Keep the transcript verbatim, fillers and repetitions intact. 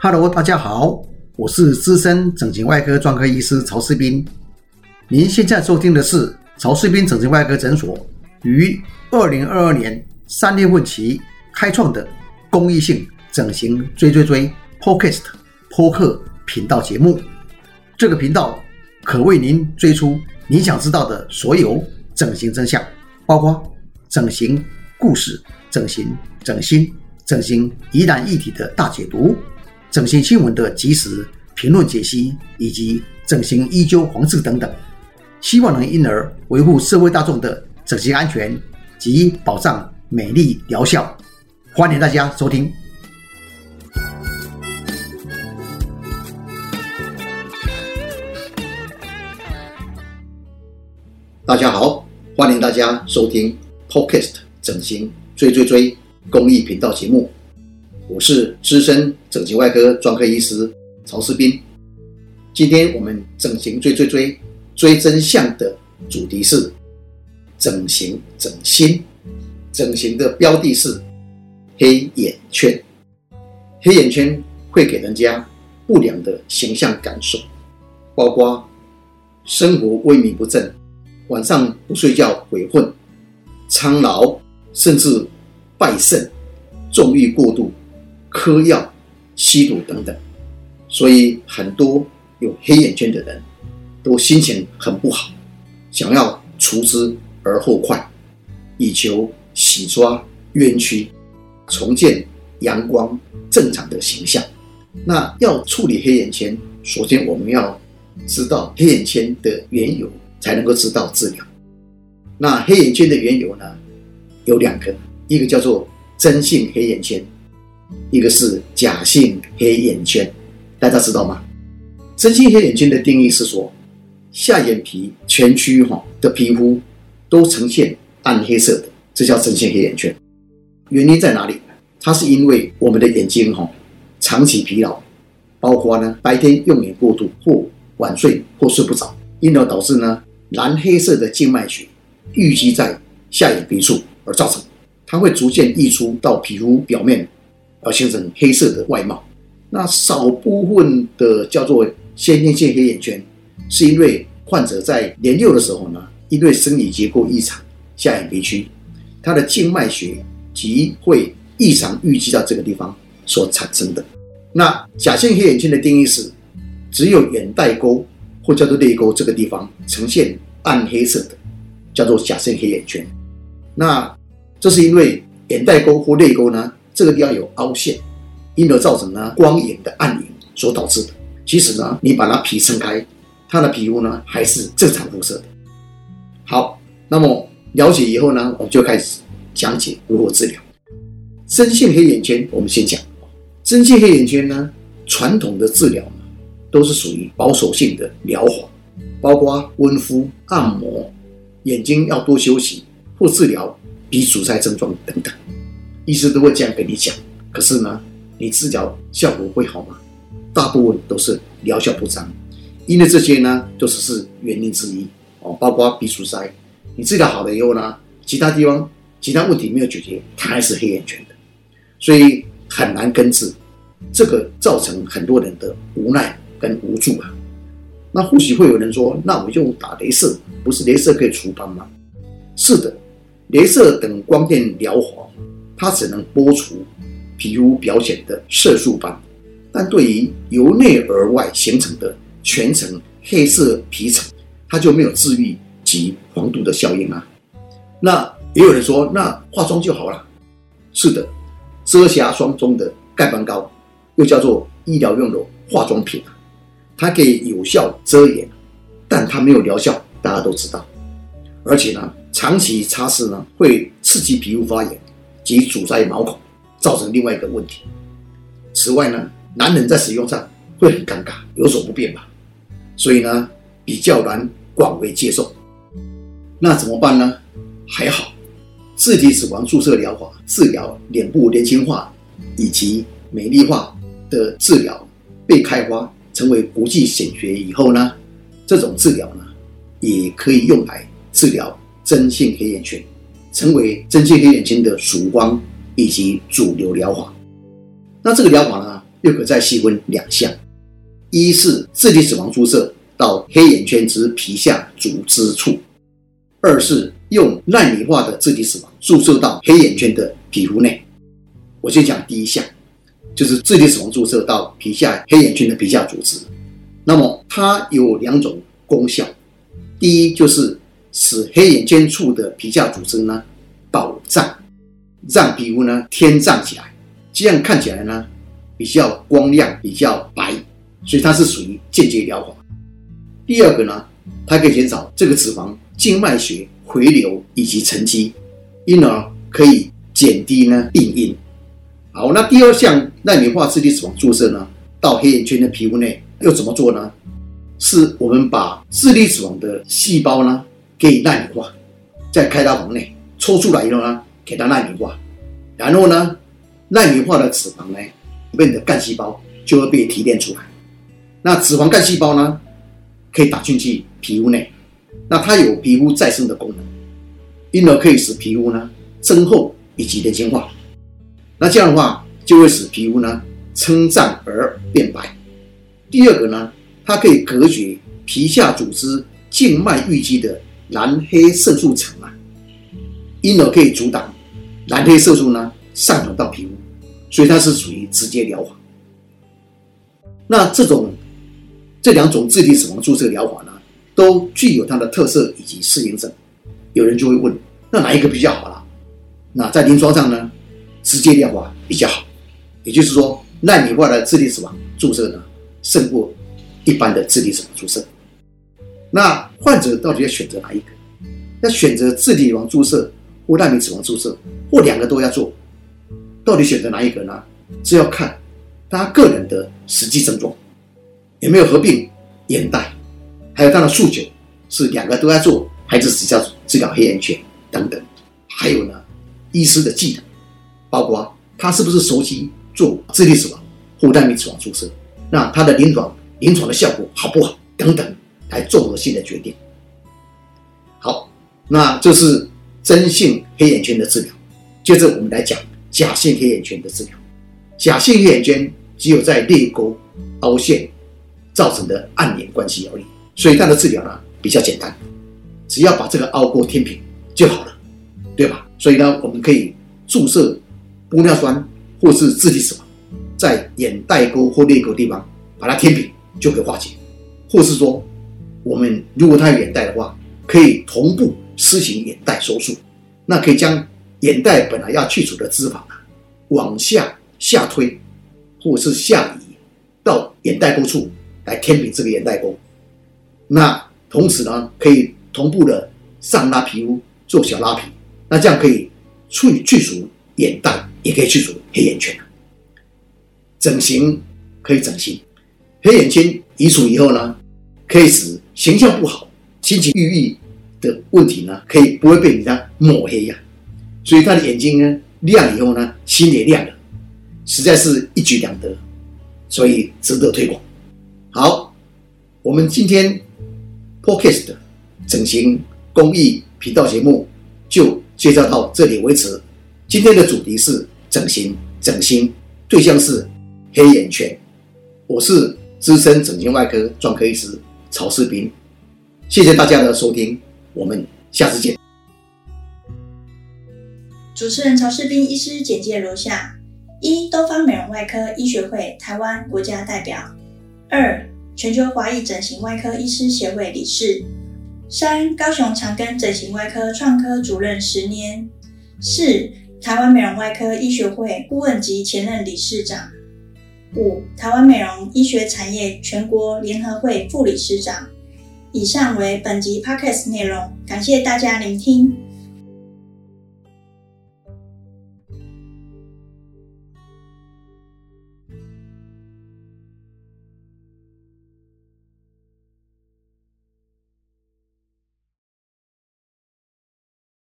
Hello， 大家好，我是资深整形外科专科医师曹世斌。您现在收听的是曹世斌整形外科诊所于二零二二年三月份起开创的公益性整形追追追 Podcast 播客频道节目。这个频道可为您追出您想知道的所有整形真相，包括整形故事、整形、整形、整形疑难议题的大解读，整形新闻的即时评论解析，以及整形医纠黄字等等，希望能因而维护社会大众的整形安全及保障美丽疗效。欢迎大家收听。大家好，欢迎大家收听 Podcast 整形追追追公益频道节目。我是资深整形外科专科医师曹世斌。今天我们整形追追追追真相的主题是整形整心。整形的标的是黑眼圈。黑眼圈会给人家不良的形象感受，包括生活萎靡不振，晚上不睡觉鬼混，苍老，甚至败肾，纵欲过度，嗑药、吸毒等等，所以很多有黑眼圈的人都心情很不好，想要除之而后快，以求洗刷冤屈，重建阳光正常的形象。那要处理黑眼圈，首先我们要知道黑眼圈的缘由，才能够知道治疗。那黑眼圈的缘由呢，有两个，一个叫做真性黑眼圈，一个是假性黑眼圈，大家知道吗？真性黑眼圈的定义是说，下眼皮全区的皮肤都呈现暗黑色的，这叫真性黑眼圈。原因在哪里？它是因为我们的眼睛长期疲劳，包括呢白天用眼过度或晚睡或睡不着，因而导致呢蓝黑色的静脉血淤积在下眼皮处而造成，它会逐渐溢出到皮肤表面，而形成黑色的外貌。那少部分的叫做先天性黑眼圈，是因为患者在年幼的时候呢，因为生理结构异常，下眼皮区它的静脉血即会异常淤积到这个地方所产生的。那假性黑眼圈的定义是，只有眼袋沟或叫做泪沟这个地方呈现暗黑色的，叫做假性黑眼圈。那这是因为眼袋沟或泪沟呢，这个地方有凹陷，因而造成呢光影的暗影所导致的。其实呢，你把它皮撑开，它的皮肤呢还是正常肤色的。好，那么了解以后呢，我们就开始讲解如何治疗真性黑眼圈。我们先讲真性黑眼圈呢，传统的治疗呢都是属于保守性的疗法，包括温敷、按摩，眼睛要多休息，或治疗鼻阻塞症状等等，医师都会这样跟你讲。可是呢，你治疗效果会好吗？大部分都是疗效不彰，因为这些呢都只是原因之一哦，包括鼻阻塞。你治疗好了以后呢，其他地方其他问题没有解决，它还是黑眼圈的，所以很难根治。这个造成很多人的无奈跟无助啊。那或许会有人说，那我用打雷射，不是雷射可以除斑吗？是的。雷射等光电疗法，它只能剥除皮肤表显的色素斑，但对于由内而外形成的全层黑色皮层，它就没有治愈及防堵的效应啊。那也有人说，那化妆就好了。是的，遮瑕霜中的盖斑膏，又叫做医疗用的化妆品啊，它可以有效遮掩，但它没有疗效，大家都知道。而且呢，长期擦拭呢，会刺激皮肤发炎及阻塞毛孔，造成另外一个问题。此外呢，男人在使用上会很尴尬，有所不便吧，所以呢，比较难广为接受。那怎么办呢？还好，自体脂肪注射疗法治疗脸部年轻化以及美丽化的治疗被开发成为国际显学以后呢，这种治疗呢，也可以用来治疗真性黑眼圈，成为真性黑眼圈的曙光以及主流疗法。那这个疗法呢，又可再细分两项，一是自体脂肪注射到黑眼圈之皮下组织处，二是用纳米化的自体脂肪注射到黑眼圈的皮肤内。我先讲第一项，就是自体脂肪注射到皮下黑眼圈的皮下组织。那么它有两种功效，第一就是使黑眼圈处的皮下组织呢饱胀，让皮肤呢天胀起来，这样看起来呢比较光亮，比较白，所以它是属于间接疗法。第二个呢，它可以减少这个脂肪静脉血回流以及沉积，因而可以减低呢病因。好，那第二项纳米化自体脂肪注射呢到黑眼圈的皮肤内又怎么做呢？是我们把自体脂肪的细胞呢给纳米化，再开到房内抽出来以后呢给它纳米化，然后呢纳米化的脂肪呢里面的干细胞就会被提炼出来。那脂肪干细胞呢可以打进去皮肤内，那它有皮肤再生的功能，因而可以使皮肤呢增厚以及年轻化。那这样的话就会使皮肤呢撑胀而变白。第二个呢，它可以隔绝皮下组织静脉淤积的蓝黑色素层啊，因而可以阻挡蓝黑色素呢上传到皮肤，所以它是属于直接疗法。那这种这两种自体脂肪注射疗法呢，都具有它的特色以及适应症。有人就会问，那哪一个比较好啦？那在临床上呢，直接疗法比较好，也就是说，纳米化的自体脂肪注射呢，胜过一般的自体脂肪注射。那患者到底要选择哪一个？要选择自体脂肪注射或纳米脂肪注射，或两个都要做，到底选择哪一个呢？这要看他个人的实际症状，有没有合并眼袋，还有他的诉求是两个都要做，还是只要治疗黑眼圈等等。还有呢，医师的技能，包括他是不是熟悉做自体脂肪或纳米脂肪注射，那他的临床临床的效果好不好等等，来综合性的决定。好，那这是真性黑眼圈的治疗。接着我们来讲假性黑眼圈的治疗。假性黑眼圈只有在泪沟凹陷造成的暗眼关系而已，所以它的治疗呢比较简单，只要把这个凹沟填平就好了，对吧？所以呢，我们可以注射玻尿酸或是自体脂肪，在眼袋沟或泪沟地方把它填平就可以化解，或是说我们如果它有眼袋的话，可以同步施行眼袋手术，那可以将眼袋本来要去除的脂肪往下下推或是下移到眼袋沟处来填平这个眼袋沟。那同时呢，可以同步的上拉皮肤做小拉皮，那这样可以去除眼袋，也可以去除黑眼圈。整形可以整形，黑眼圈移除以后呢，可以使形象不好、心情郁郁的问题呢，可以不会被人家抹黑呀、啊。所以他的眼睛呢亮以后呢，心也亮了，实在是一举两得，所以值得推广。好，我们今天 Podcast 整形公益频道节目就介绍到这里为止。今天的主题是整形，整形对象是黑眼圈。我是资深整形外科专科医师曹世斌，谢谢大家的收听，我们下次见。主持人曹世斌医师简介如下：一、东方美容外科医学会台湾国家代表；二、全球华裔整形外科医师协会理事；三、高雄长庚整形外科创科主任十年；四、台湾美容外科医学会顾问及前任理事长；五、台湾美容医学产业全国联合会副理事长。以上为本集 Podcast 内容，感谢大家聆听。